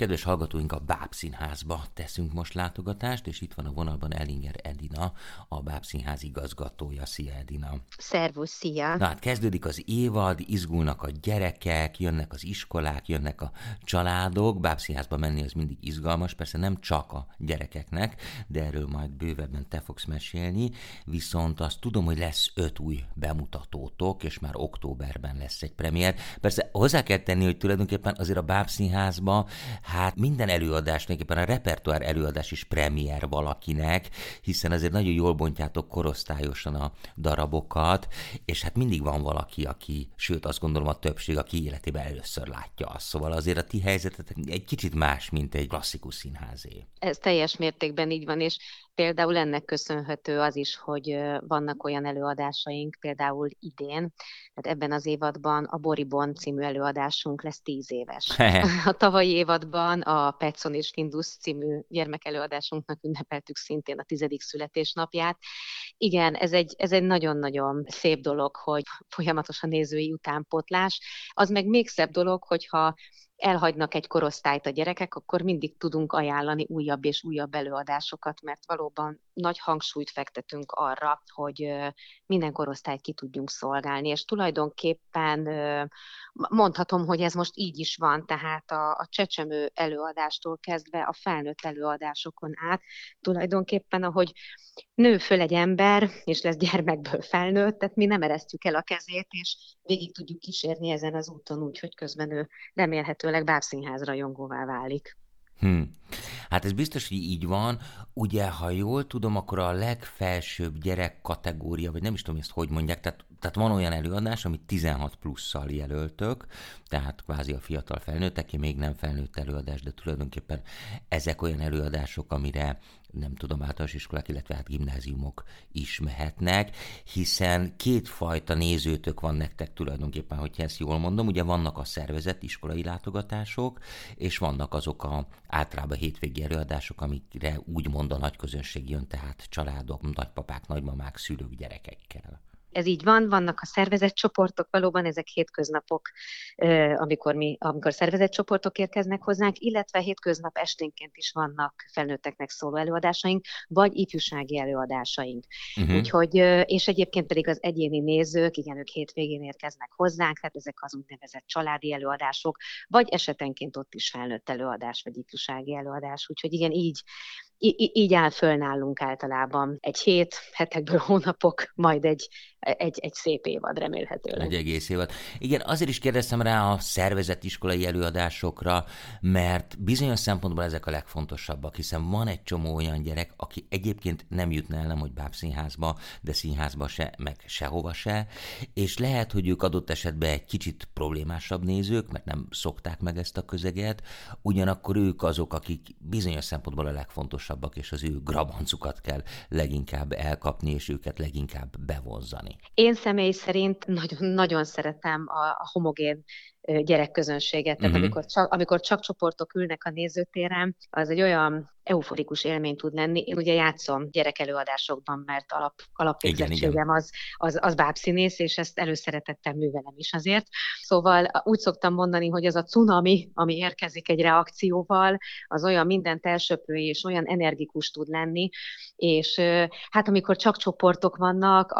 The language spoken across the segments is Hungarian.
Kedves hallgatóink, a Bábszínházba teszünk most látogatást, és itt van a vonalban Ellinger Edina, a Bábszínház igazgatója. Szia, Edina! Szervusz, szia! Na hát kezdődik az évad, izgulnak a gyerekek, jönnek az iskolák, jönnek a családok. Bábszínházba menni az mindig izgalmas, persze nem csak a gyerekeknek, de erről majd bővebben te fogsz mesélni. Viszont azt tudom, hogy lesz 5 új bemutatótok, és már októberben lesz egy premier. Persze hozzá kell tenni, hogy tulajdonképpen azért a Bábszínházba hát minden előadás, tulajdonképpen a repertoár előadás is premier valakinek, hiszen azért nagyon jól bontjátok korosztályosan a darabokat, és hát mindig van valaki, aki, sőt azt gondolom a többség, aki életében először látja azt. Szóval azért a ti helyzetetek egy kicsit más, mint egy klasszikus színházé. Ez teljes mértékben így van, és például ennek köszönhető az is, hogy vannak olyan előadásaink, például idén, tehát ebben az évadban a Boribon című előadásunk lesz 10 éves. A tavalyi évadban a Petson és Findus című gyermekelőadásunknak ünnepeltük szintén a 10. születésnapját. Igen, ez egy nagyon-nagyon szép dolog, hogy folyamatosan nézői utánpótlás. Az meg még szebb dolog, hogyha elhagynak egy korosztályt a gyerekek, akkor mindig tudunk ajánlani újabb és újabb előadásokat, mert valóban nagy hangsúlyt fektetünk arra, hogy minden korosztályt ki tudjunk szolgálni, és tulajdonképpen mondhatom, hogy ez most így is van, tehát a csecsemő előadástól kezdve a felnőtt előadásokon át, tulajdonképpen ahogy nő föl egy ember, és lesz gyermekből felnőtt, tehát mi nem eresztjük el a kezét, és végig tudjuk kísérni ezen az úton úgy, hogy közben ő remélhetőleg Bábszínház rajongóvá válik. Hát ez biztos, hogy így van. Ugye, ha jól tudom, akkor a legfelsőbb gyerek kategória, vagy nem is tudom, ezt hogy mondják, tehát van olyan előadás, amit 16 plusszal jelöltök, tehát kvázi a fiatal felnőtteké, még nem felnőtt előadás, de tulajdonképpen ezek olyan előadások, amire nem tudom, általános iskolák, illetve hát gimnáziumok is mehetnek, hiszen kétfajta nézőtök van nektek tulajdonképpen, hogyha ezt jól mondom, ugye vannak a szervezett iskolai látogatások, és vannak azok a általában hétvégi előadások, amikre úgymond a nagy közönség jön, tehát családok, nagypapák, nagymamák, szülők, gyerekekkel. Ez így van, vannak a szervezett csoportok, valóban ezek hétköznapok, amikor szervezett csoportok érkeznek hozzánk, illetve hétköznap esténként is vannak felnőtteknek szóló előadásaink, vagy ifjúsági előadásaink. Uh-huh. Úgyhogy, és egyébként pedig az egyéni nézők, igen, ők hétvégén érkeznek hozzánk, tehát ezek az úgynevezett családi előadások, vagy esetenként ott is felnőtt előadás, vagy ifjúsági előadás, úgyhogy igen, így áll föl nálunk általában egy hét, hetekből hónapok, majd egy szép évad remélhetőleg. Egy egész évad. Igen, azért is kérdeztem rá a szervezett iskolai előadásokra, mert bizonyos szempontból ezek a legfontosabbak, hiszen van egy csomó olyan gyerek, aki egyébként nem jutna el nemhogy bábszínházba, de színházba se, meg sehova se, és lehet, hogy ők adott esetben egy kicsit problémásabb nézők, mert nem szokták meg ezt a közeget, ugyanakkor ők azok, akik bizonyos szempontból a legfontosabbak, és az ő grabancukat kell leginkább elkapni, és őket leginkább bevonzani. Én személy szerint nagyon-nagyon szeretem a homogén gyerekközönséget, tehát amikor csak csoportok ülnek a nézőtéren, az egy olyan euforikus élmény tud lenni. Én ugye játszom gyerekelőadásokban, mert alapvégzettségem az bábszínész, és ezt előszeretettel művelem is azért. Szóval úgy szoktam mondani, hogy ez a cunami, ami érkezik egy reakcióval, az olyan mindent elsöpő és olyan energikus tud lenni, és hát amikor csak csoportok vannak,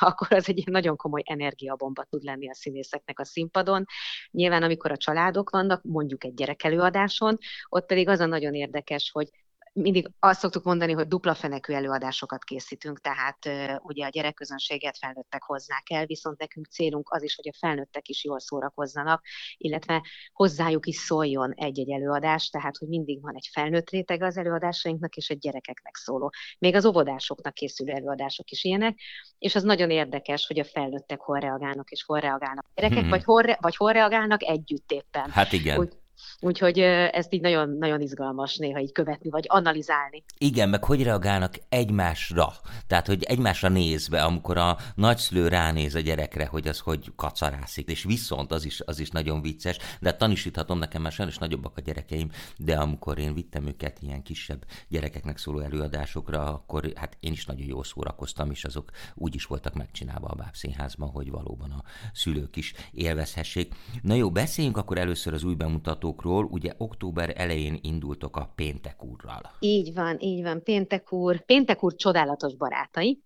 akkor az egy nagyon komoly energiabomba tud lenni a színészeknek a színpadon. Nyilván, amikor a családok vannak, mondjuk egy gyerekelőadáson, ott pedig az a nagyon érdekes, hogy mindig azt szoktuk mondani, hogy dupla fenekű előadásokat készítünk, tehát ugye a gyerekközönséget felnőttek hozzák el, viszont nekünk célunk az is, hogy a felnőttek is jól szórakozzanak, illetve hozzájuk is szóljon egy-egy előadás, tehát hogy mindig van egy felnőtt réteg az előadásainknak, és egy gyerekeknek szóló. Még az óvodásoknak készülő előadások is ilyenek, és az nagyon érdekes, hogy a felnőttek hol reagálnak, és hol reagálnak a gyerekek, vagy hol reagálnak együtt éppen. Hát igen. Úgyhogy ezt így nagyon-nagyon izgalmas néha így követni, vagy analizálni. Igen, meg hogy reagálnak egymásra? Tehát, hogy egymásra nézve, amikor a nagyszülő ránéz a gyerekre, hogy az hogy kacarászik, és viszont az is nagyon vicces, de tanúsíthatom, nekem már sajnos nagyobbak a gyerekeim, de amikor én vittem őket ilyen kisebb gyerekeknek szóló előadásokra, akkor hát én is nagyon jól szórakoztam, és azok úgy is voltak megcsinálva a Bábszínházban, hogy valóban a szülők is élvezhessék. Na jó, beszéljünk akkor először az új bemutató dolgokról, ugye október elején indultok a Péntekúrral. Így van. Péntekúr csodálatos barátai,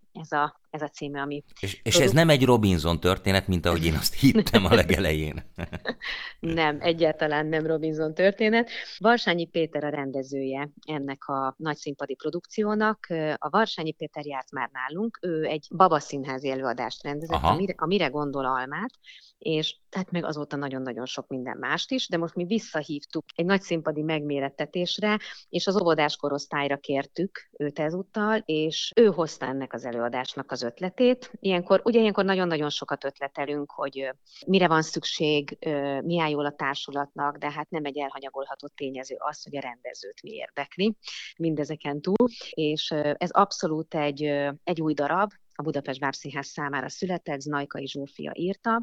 ez a címe, ami... És ez nem egy Robinson történet, mint ahogy én azt hittem a legelején. Nem, egyáltalán nem Robinson történet. Varsányi Péter a rendezője ennek a nagyszínpadi produkciónak. A Varsányi Péter járt már nálunk, ő egy babaszínházi előadást rendezett, amire gondol almát, és tehát meg azóta nagyon-nagyon sok minden mást is, de most mi visszahívtuk egy nagyszínpadi megmérettetésre, és az óvodás korosztályra kértük őt ezúttal, és ő hozta ennek az előadásnak az ötletét. Ilyenkor nagyon-nagyon sokat ötletelünk, hogy mire van szükség, mi áll jól a társulatnak, de hát nem egy elhanyagolható tényező az, hogy a rendezőt mi érdekli mindezeken túl, és ez abszolút egy új darab, a Budapest Bábszínház számára született, Znajkai Zsófia írta,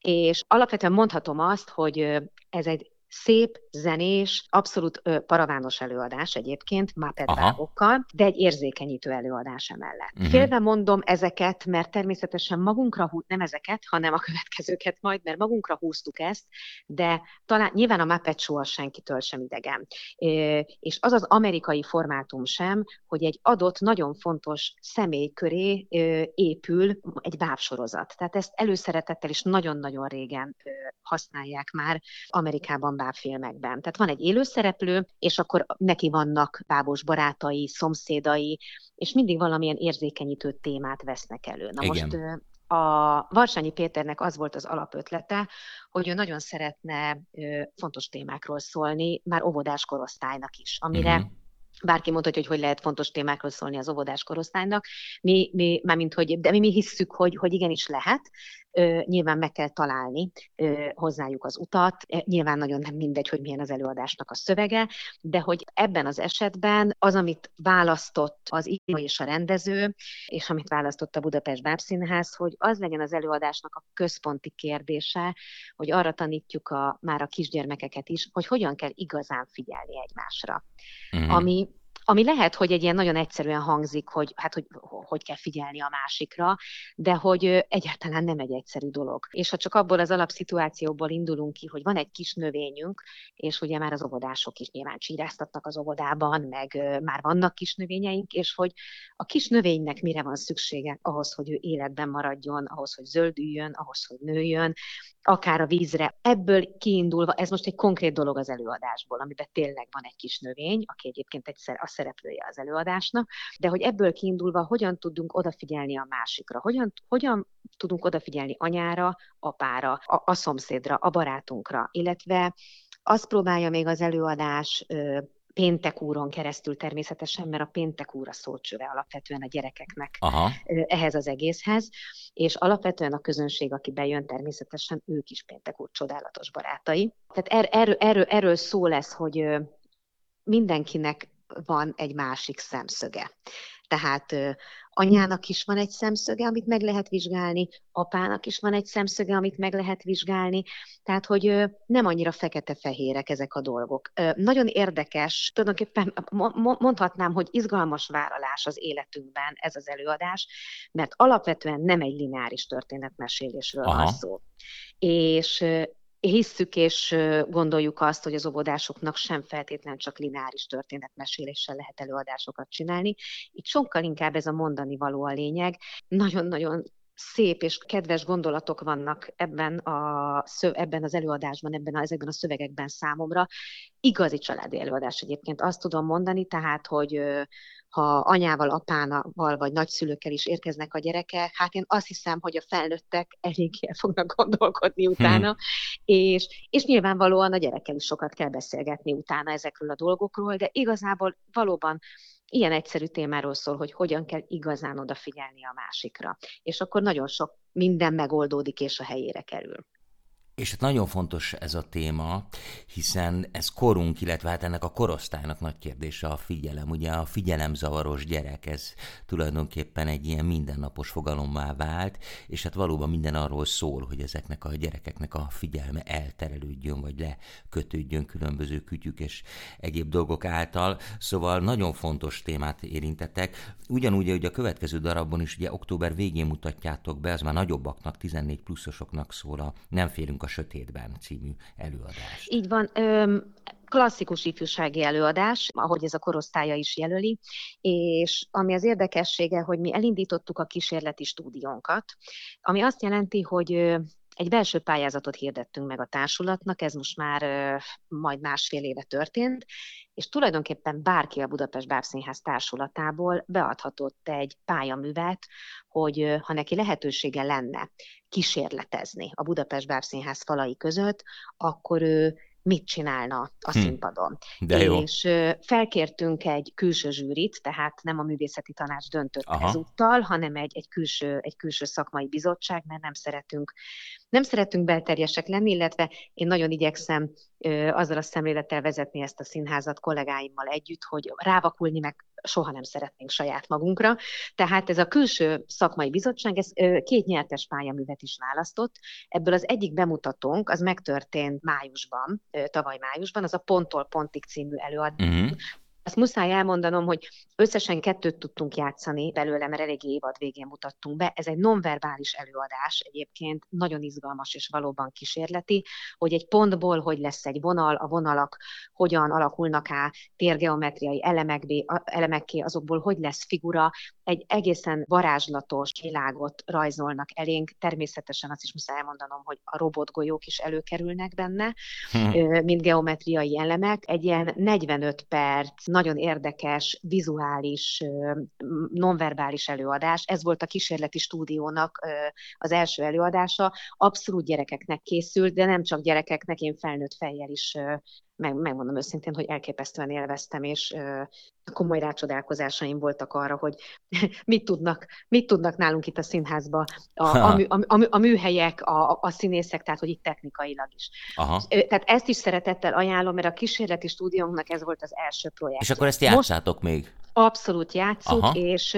és alapvetően mondhatom azt, hogy ez egy szép, zenés, abszolút paravános előadás egyébként, mápedvágokkal, de egy érzékenyítő előadás emellett. Uh-huh. Félve mondom ezeket, mert természetesen mert magunkra húztuk ezt, de talán nyilván a máped show az senkitől sem idegen. És az az amerikai formátum sem, hogy egy adott, nagyon fontos személy köré épül egy bábsorozat. Tehát ezt előszeretettel is nagyon-nagyon régen használják már Amerikában bábfilmekben. Tehát van egy élőszereplő, és akkor neki vannak bábos barátai, szomszédai, és mindig valamilyen érzékenyítő témát vesznek elő. Na igen. Most a Varsányi Péternek az volt az alapötlete, hogy ő nagyon szeretne fontos témákról szólni, már óvodás korosztálynak is, amire bárki mondhatja, hogy lehet fontos témákról szólni az óvodás korosztálynak, mi hisszük, hogy igenis lehet. Nyilván meg kell találni hozzájuk az utat, nyilván nagyon nem mindegy, hogy milyen az előadásnak a szövege, de hogy ebben az esetben az, amit választott az író és a rendező, és amit választott a Budapest Bábszínház, hogy az legyen az előadásnak a központi kérdése, hogy arra tanítjuk már a kisgyermekeket is, hogy hogyan kell igazán figyelni egymásra. Mm-hmm. Ami lehet, hogy egy ilyen nagyon egyszerűen hangzik, hogy kell figyelni a másikra, de hogy egyáltalán nem egy egyszerű dolog. És ha csak abból az alapszituációból indulunk ki, hogy van egy kis növényünk, és ugye már az óvodások is nyilván csíráztatnak az óvodában, meg már vannak kis növényeink, és hogy a kis növénynek mire van szüksége ahhoz, hogy ő életben maradjon, ahhoz, hogy zöldüljön, ahhoz, hogy nőjön, akár a vízre. Ebből kiindulva, ez most egy konkrét dolog az előadásból, amiben tényleg van egy kis növény, aki egyébként egyszer a szereplője az előadásnak, de hogy ebből kiindulva hogyan tudunk odafigyelni a másikra, hogyan tudunk odafigyelni anyára, apára, a szomszédra, a barátunkra, illetve azt próbálja még az előadás Péntekúron keresztül természetesen, mert a Péntekúr a szócsöve alapvetően a gyerekeknek ehhez az egészhez, és alapvetően a közönség, aki bejön, természetesen ők is Péntekúr csodálatos barátai. Tehát erről szó lesz, hogy mindenkinek van egy másik szemszöge. Tehát anyának is van egy szemszöge, amit meg lehet vizsgálni, apának is van egy szemszöge, amit meg lehet vizsgálni, tehát hogy nem annyira fekete-fehérek ezek a dolgok. Nagyon érdekes, tulajdonképpen mondhatnám, hogy izgalmas vállalás az életünkben ez az előadás, mert alapvetően nem egy lineáris történetmesélésről van szó. És hisszük és gondoljuk azt, hogy az óvodásoknak sem feltétlenül csak lineáris történetmeséléssel lehet előadásokat csinálni. Itt sokkal inkább ez a mondani való a lényeg. Nagyon-nagyon szép és kedves gondolatok vannak ebben az előadásban, ezekben a szövegekben számomra. Igazi családi előadás egyébként, azt tudom mondani, tehát, hogy ha anyával, apával vagy nagyszülőkkel is érkeznek a gyerekek, hát én azt hiszem, hogy a felnőttek eléggé el fognak gondolkodni utána, és nyilvánvalóan a gyerekkel is sokat kell beszélgetni utána ezekről a dolgokról, de igazából valóban ilyen egyszerű témáról szól, hogy hogyan kell igazán odafigyelni a másikra. És akkor nagyon sok minden megoldódik és a helyére kerül. És hát nagyon fontos ez a téma, hiszen ez korunk, illetve hát ennek a korosztálynak nagy kérdése a figyelem. Ugye a figyelemzavaros gyerek, ez tulajdonképpen egy ilyen mindennapos fogalommá vált, és hát valóban minden arról szól, hogy ezeknek a gyerekeknek a figyelme elterelődjön, vagy lekötődjön különböző kütyük és egyéb dolgok által. Szóval nagyon fontos témát érintettek. Ugyanúgy, hogy a következő darabban is, ugye október végén mutatjátok be, az már nagyobbaknak, 14 pluszosoknak szól a Nem félünk a sötétben című előadást. Így van, klasszikus ifjúsági előadás, ahogy ez a korosztálya is jelöli, és ami az érdekessége, hogy mi elindítottuk a kísérleti stúdiónkat, ami azt jelenti, hogy egy belső pályázatot hirdettünk meg a társulatnak, ez most már majd másfél éve történt, és tulajdonképpen bárki a Budapest Bábszínház társulatából beadhatott egy pályaművet, hogy ha neki lehetősége lenne kísérletezni a Budapest Bábszínház falai között, akkor ő mit csinálna a színpadon. De jó. És felkértünk egy külső zsűrit, tehát nem a művészeti tanács döntött ezúttal, hanem egy külső szakmai bizottság, mert nem szeretünk belterjesek lenni, illetve én nagyon igyekszem azzal a szemlélettel vezetni ezt a színházat kollégáimmal együtt, hogy rávakulni meg soha nem szeretnénk saját magunkra. Tehát ez a külső szakmai bizottság, ez két nyertes pályaművet is választott. Ebből az egyik bemutatónk, az megtörtént tavaly májusban, az a Pont-tól Pont-ig című előadás. Uh-huh. Azt muszáj elmondanom, hogy összesen 2 tudtunk játszani belőle, mert eléggé évad végén mutattunk be. Ez egy nonverbális előadás egyébként, nagyon izgalmas és valóban kísérleti, hogy egy pontból hogy lesz egy vonal, a vonalak hogyan alakulnak át térgeometriai elemekké, azokból hogy lesz figura, egy egészen varázslatos világot rajzolnak elénk. Természetesen azt is muszáj elmondanom, hogy a robotgolyók is előkerülnek benne, mint geometriai elemek. Egy ilyen 45 perc, nagyon érdekes, vizuális, nonverbális előadás. Ez volt a kísérleti stúdiónak az első előadása. Abszolút gyerekeknek készült, de nem csak gyerekeknek, én felnőtt fejjel is megmondom őszintén, hogy elképesztően élveztem, és komoly rácsodálkozásaim voltak arra, hogy mit tudnak nálunk itt a színházban a műhelyek, a színészek, tehát hogy itt technikailag is. Aha. Tehát ezt is szeretettel ajánlom, mert a kísérleti stúdiónknak ez volt az első projekt. És akkor ezt játszátok még? Abszolút játszunk, és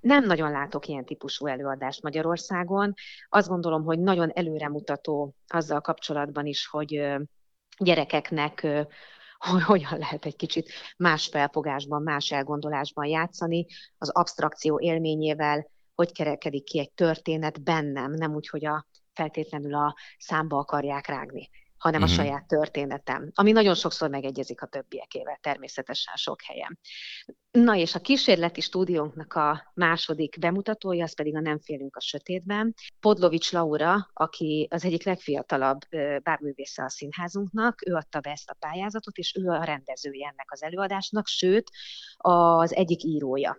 nem nagyon látok ilyen típusú előadást Magyarországon. Azt gondolom, hogy nagyon előremutató azzal kapcsolatban is, hogy gyerekeknek hogyan lehet egy kicsit más felfogásban, más elgondolásban játszani, az absztrakció élményével, hogy kerekedik ki egy történet bennem, nem úgy, hogy feltétlenül a számba akarják rágni, hanem a saját történetem, ami nagyon sokszor megegyezik a többiekével, természetesen sok helyen. Na és a kísérleti stúdiónknak a második bemutatója, az pedig a Nem félünk a sötétben. Podlovics Laura, aki az egyik legfiatalabb bábművésze a színházunknak, ő adta be ezt a pályázatot, és ő a rendezője ennek az előadásnak, sőt, az egyik írója.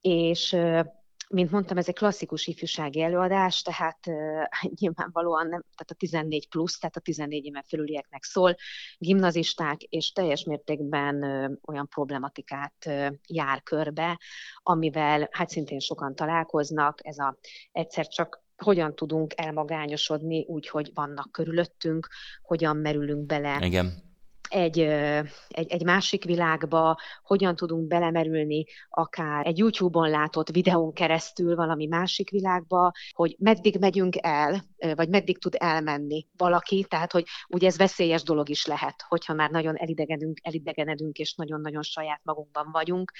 És mint mondtam, ez egy klasszikus ifjúsági előadás, tehát nyilvánvalóan nem, tehát a 14 plusz, tehát a 14 éven felülieknek szól, gimnazisták, és teljes mértékben olyan problematikát jár körbe, amivel szintén sokan találkoznak, ez a egyszer csak hogyan tudunk elmagányosodni úgy, hogy vannak körülöttünk, hogyan merülünk bele. Igen. Egy másik világba, hogyan tudunk belemerülni akár egy YouTube-on látott videón keresztül valami másik világba, hogy meddig megyünk el, vagy meddig tud elmenni valaki, tehát hogy ugye ez veszélyes dolog is lehet, hogyha már nagyon elidegenedünk, és nagyon-nagyon saját magunkban vagyunk.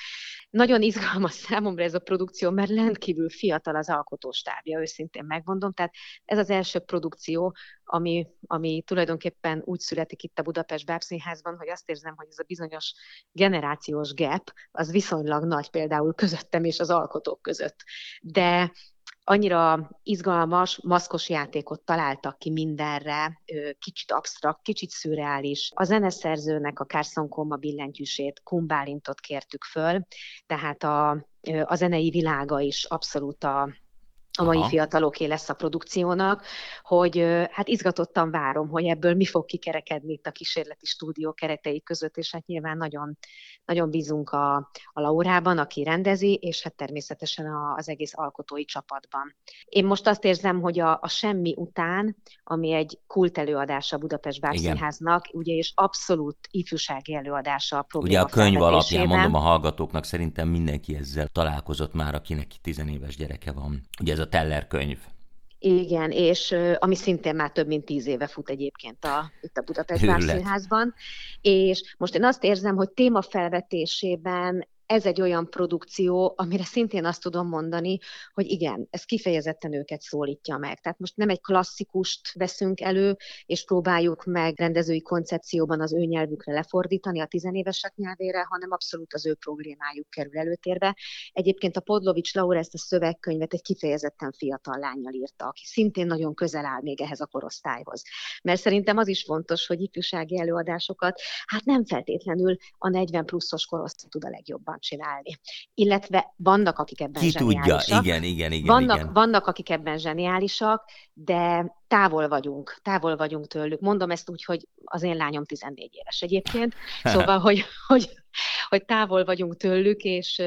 Nagyon izgalmas számomra ez a produkció, mert rendkívül fiatal az alkotóstábja, őszintén megmondom, tehát ez az első produkció, ami tulajdonképpen úgy születik itt a Budapest Bábszínházban, hogy azt érzem, hogy ez a bizonyos generációs gap, az viszonylag nagy például közöttem és az alkotók között. De annyira izgalmas, maszkos játékot találtak ki mindenre, kicsit absztrakt, kicsit szürreális. A zeneszerzőnek a Carson Coma billentyűsét, Kumbálintot kértük föl, tehát a zenei világa is abszolút a mai fiataloké lesz a produkciónak, hogy hát izgatottan várom, hogy ebből mi fog kikerekedni itt a kísérleti stúdió keretei között, és hát nyilván nagyon, nagyon bízunk a Laurában, aki rendezi, és hát természetesen az egész alkotói csapatban. Én most azt érzem, hogy a Semmi után, ami egy kultelőadása a Budapest Bábszínháznak, ugye, és abszolút ifjúsági előadása a probléma felvetésében. Ugye a könyv alapján mondom a hallgatóknak, szerintem mindenki ezzel találkozott már, akinek 10 éves gyereke van. Ugye ez a Teller könyv. Igen, és ami szintén már több mint 10 éve fut egyébként itt a Budapest Bábszínházban. És most én azt érzem, hogy témafelvetésében ez egy olyan produkció, amire szintén azt tudom mondani, hogy igen, ez kifejezetten őket szólítja meg. Tehát most nem egy klasszikust veszünk elő, és próbáljuk meg rendezői koncepcióban az ő nyelvükre lefordítani, a tizenévesek nyelvére, hanem abszolút az ő problémájuk kerül előtérbe. Egyébként a Podlovics Laura ezt a szövegkönyvet egy kifejezetten fiatal lánnyal írta, aki szintén nagyon közel áll még ehhez a korosztályhoz. Mert szerintem az is fontos, hogy ifjúsági előadásokat, hát nem feltétlenül a 40 pluszos korosztály tud a legjobban csinálni. Illetve vannak, akik ebben zseniálisak. Ki tudja, igen. Vannak, akik ebben zseniálisak, de távol vagyunk tőlük. Mondom ezt úgy, hogy az én lányom 14 éves egyébként, szóval, hogy távol vagyunk tőlük, és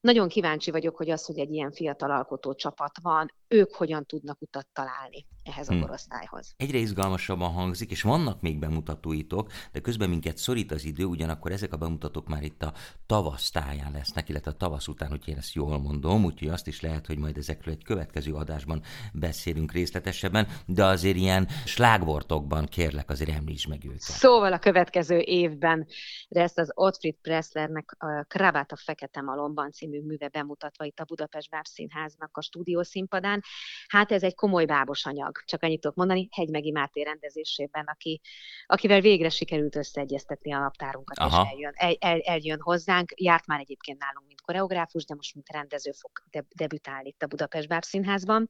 nagyon kíváncsi vagyok, hogy az, hogy egy ilyen fiatal alkotó csapat van, ők hogyan tudnak utat találni ehhez a korosztályhoz. Egyre izgalmasabban hangzik, és vannak még bemutatóitok, de közben minket szorít az idő, ugyanakkor ezek a bemutatók már itt a tavasz táján lesznek, illetve a tavasz után, hogy én ezt jól mondom, úgyhogy azt is lehet, hogy majd ezekről egy következő adásban beszélünk részletesebben, de azért ilyen slágvortokban kérlek, azért említs meg őket. Szóval a következő évben lesz az Ottfried Presslernek a Krabát a Fekete Malomban című műve bemutatva itt a Budapest Bábszínháznak a stúdiószínpadán. Hát ez egy komoly bábos anyag, csak annyit tudok mondani, Hegymegi Máté rendezésében, akivel végre sikerült összeegyeztetni a naptárunkat, és eljön hozzánk. Járt már egyébként nálunk, mint koreográfus, de most, mint rendező fog debütálni itt a Budapest Bábszínházban.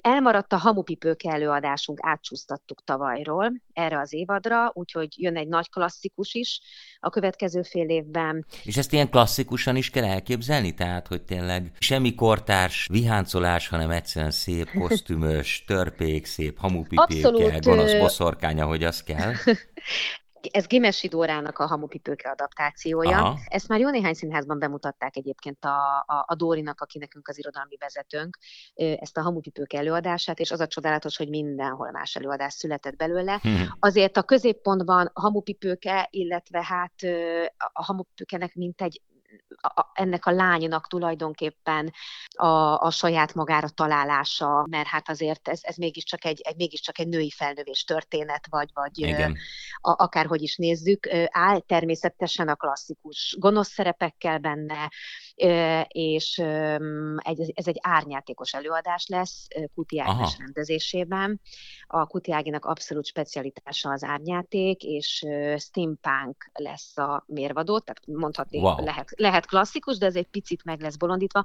Elmaradt a Hamupipőke előadásunk, átcsúsztattuk tavalyról erre az évadra, úgyhogy jön egy nagy klasszikus is a következő fél évben. És ezt ilyen klasszikusan is kell elképzelni? Tehát, hogy tényleg semmi kortárs viháncolás, hanem egyszerűen szép, kosztümös, törpék, szép hamupipékkel, gonosz boszorkány, ahogy az kell. Ez Gimesi Dórának a Hamupipőke adaptációja. Aha. Ezt már jó néhány színházban bemutatták egyébként a Dórinak, aki nekünk az irodalmi vezetőnk, ezt a Hamupipőke előadását, és az a csodálatos, hogy mindenhol más előadás született belőle. Azért a középpontban a Hamupipőke, illetve hát a Hamupipőkenek ennek a lánynak tulajdonképpen a saját magára találása, mert hát azért ez mégiscsak egy női felnövés történet, vagy akárhogy is nézzük, áll természetesen a klasszikus gonosz szerepekkel benne, és ez egy árnyátékos előadás lesz Kuti Ági rendezésében. A Kuti Áginak abszolút specialitása az árnyáték, és steampunk lesz a mérvadó, tehát mondhatni lehet klasszikus, de ez egy picit meg lesz bolondítva.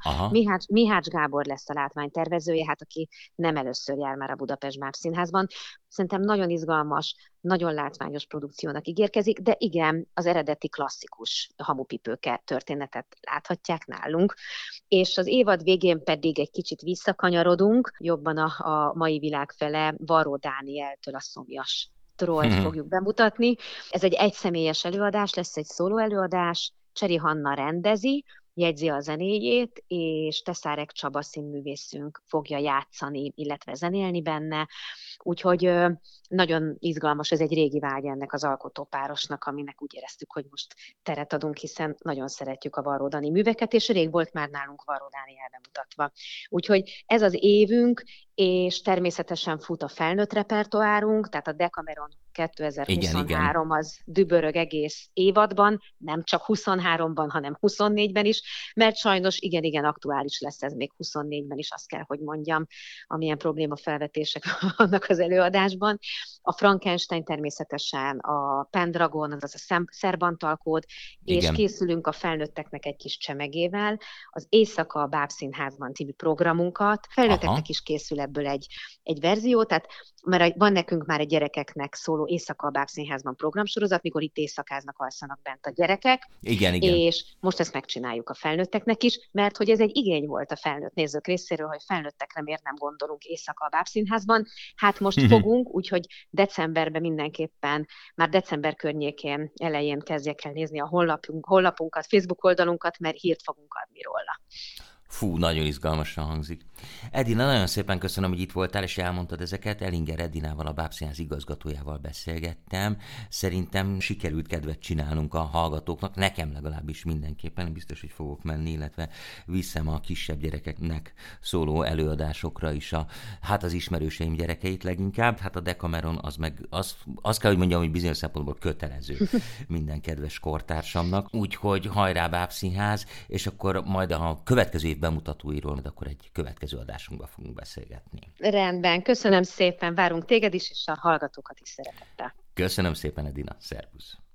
Mihács Gábor lesz a látványtervezője, hát aki nem először jár már a Budapest Bábszínházban. Szerintem nagyon izgalmas, nagyon látványos produkciónak ígérkezik, de igen, az eredeti klasszikus Hamupipőke történetet láthatják nálunk. És az évad végén pedig egy kicsit visszakanyarodunk, jobban a mai világ fele, Varó Dánieltől a Szomjas Trollt fogjuk bemutatni. Ez egy egyszemélyes előadás, lesz egy szóló előadás, Cseri Hanna rendezi, jegyzi a zenéjét, és Teszárek Csaba színművészünk fogja játszani, illetve zenélni benne. Úgyhogy nagyon izgalmas, ez egy régi vágy ennek az alkotópárosnak, aminek úgy éreztük, hogy most teret adunk, hiszen nagyon szeretjük a Varó Dani műveket, és rég volt már nálunk Varó Dániel bemutatva. Úgyhogy ez az évünk, és természetesen fut a felnőtt repertoárunk, tehát a Dekameron 2023 igen. Az dübörög egész évadban, nem csak 23-ban, hanem 24-ben is, mert sajnos igen aktuális lesz ez még 24-ben is, azt kell, hogy mondjam, amilyen problémafelvetések vannak az előadásban. A Frankenstein természetesen, a Pendragon, azaz a szerbantalkód, és készülünk a felnőtteknek egy kis csemegével, az Éjszaka a Bábszínházban című programunkat. Felnőtteknek is készül ebből egy verzió, tehát mert van nekünk már a gyerekeknek szóló Éjszaka a Bábszínházban programsorozat, mikor itt éjszakáznak, alszanak bent a gyerekek. Igen. És most ezt megcsináljuk a felnőtteknek is, mert hogy ez egy igény volt a felnőtt nézők részéről, hogy felnőttekre miért nem gondolunk Éjszaka a Bábszínházban. Hát most fogunk, úgyhogy decemberben mindenképpen, már december környékén elején kezdjek el nézni a honlapunkat, Facebook oldalunkat, mert hírt fogunk adni róla. Fú, nagyon izgalmasan hangzik. Edina, nagyon szépen köszönöm, hogy itt voltál, és elmondtad ezeket. Ellinger Edinával, a Bábszínház igazgatójával beszélgettem. Szerintem sikerült kedvet csinálnunk a hallgatóknak, nekem legalábbis mindenképpen. Biztos, hogy fogok menni, illetve viszem a kisebb gyerekeknek szóló előadásokra is hát az ismerőseim gyerekeit leginkább. Hát a Dekameron az meg, az kell, hogy mondjam, hogy bizonyos szempontból kötelező minden kedves kortársamnak. Úgyhogy hajrá Bábszínház, és akkor majd a következő bemutatóiról, mert akkor egy következő adásunkban fogunk beszélgetni. Rendben, köszönöm szépen, várunk téged is, és a hallgatókat is szeretettel. Köszönöm szépen, Edina, szervusz!